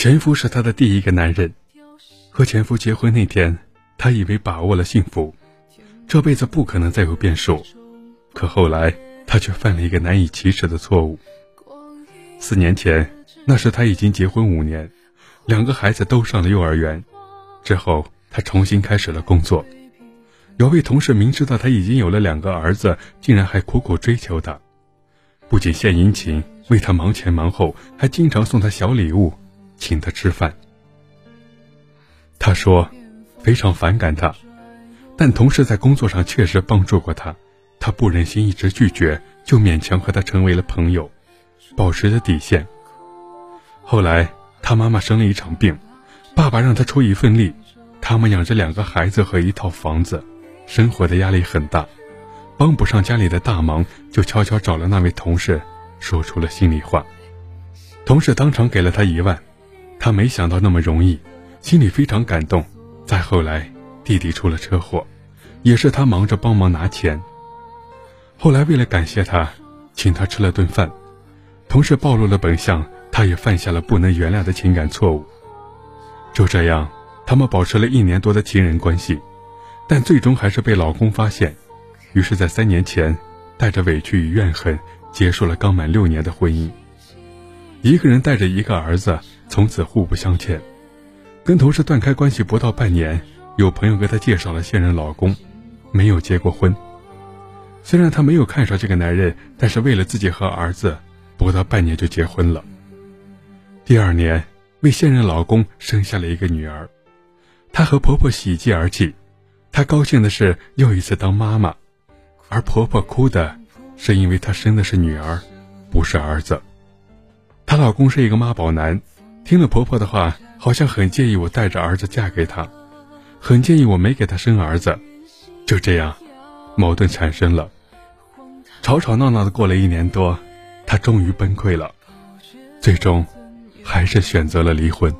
前夫是她的第一个男人。和前夫结婚那天，她以为把握了幸福，这辈子不可能再有变数。可后来她却犯了一个难以启齿的错误。4年前，那时她已经结婚5年，2个孩子都上了幼儿园。之后她重新开始了工作，有位同事明知道她已经有了2个儿子，竟然还苦苦追求她，不仅献殷勤，为她忙前忙后，还经常送她小礼物，请她吃饭。她说非常反感她，但同事在工作上确实帮助过她，她不忍心一直拒绝，就勉强和她成为了朋友，保持着底线。后来她妈妈生了一场病，爸爸让她出一份力，他们养着2个孩子和1套房子，生活的压力很大，帮不上家里的大忙，就悄悄找了那位同事，说出了心里话。同事当场给了她1万，她没想到那么容易，心里非常感动。再后来弟弟出了车祸，也是她忙着帮忙拿钱。后来为了感谢她，请她吃了顿饭，同事暴露了本相，她也犯下了不能原谅的情感错误。就这样，他们保持了1年多的情人关系，但最终还是被老公发现，于是在3年前，带着委屈与怨恨，结束了刚满6年的婚姻。一个人带着1个儿子，从此互不相欠。跟同事断开关系不到半年，有朋友给她介绍了现任老公，没有结过婚。虽然她没有看上这个男人，但是为了自己和儿子，不到半年就结婚了。第2年，为现任老公生下了一个女儿。她和婆婆喜极而泣，她高兴的是又一次当妈妈，而婆婆哭的是因为她生的是女儿，不是儿子。她老公是一个妈宝男，听了婆婆的话，好像很介意我带着儿子嫁给她，很介意我没给她生儿子。就这样，矛盾产生了，吵吵闹闹的过了1年多，她终于崩溃了，最终还是选择了离婚。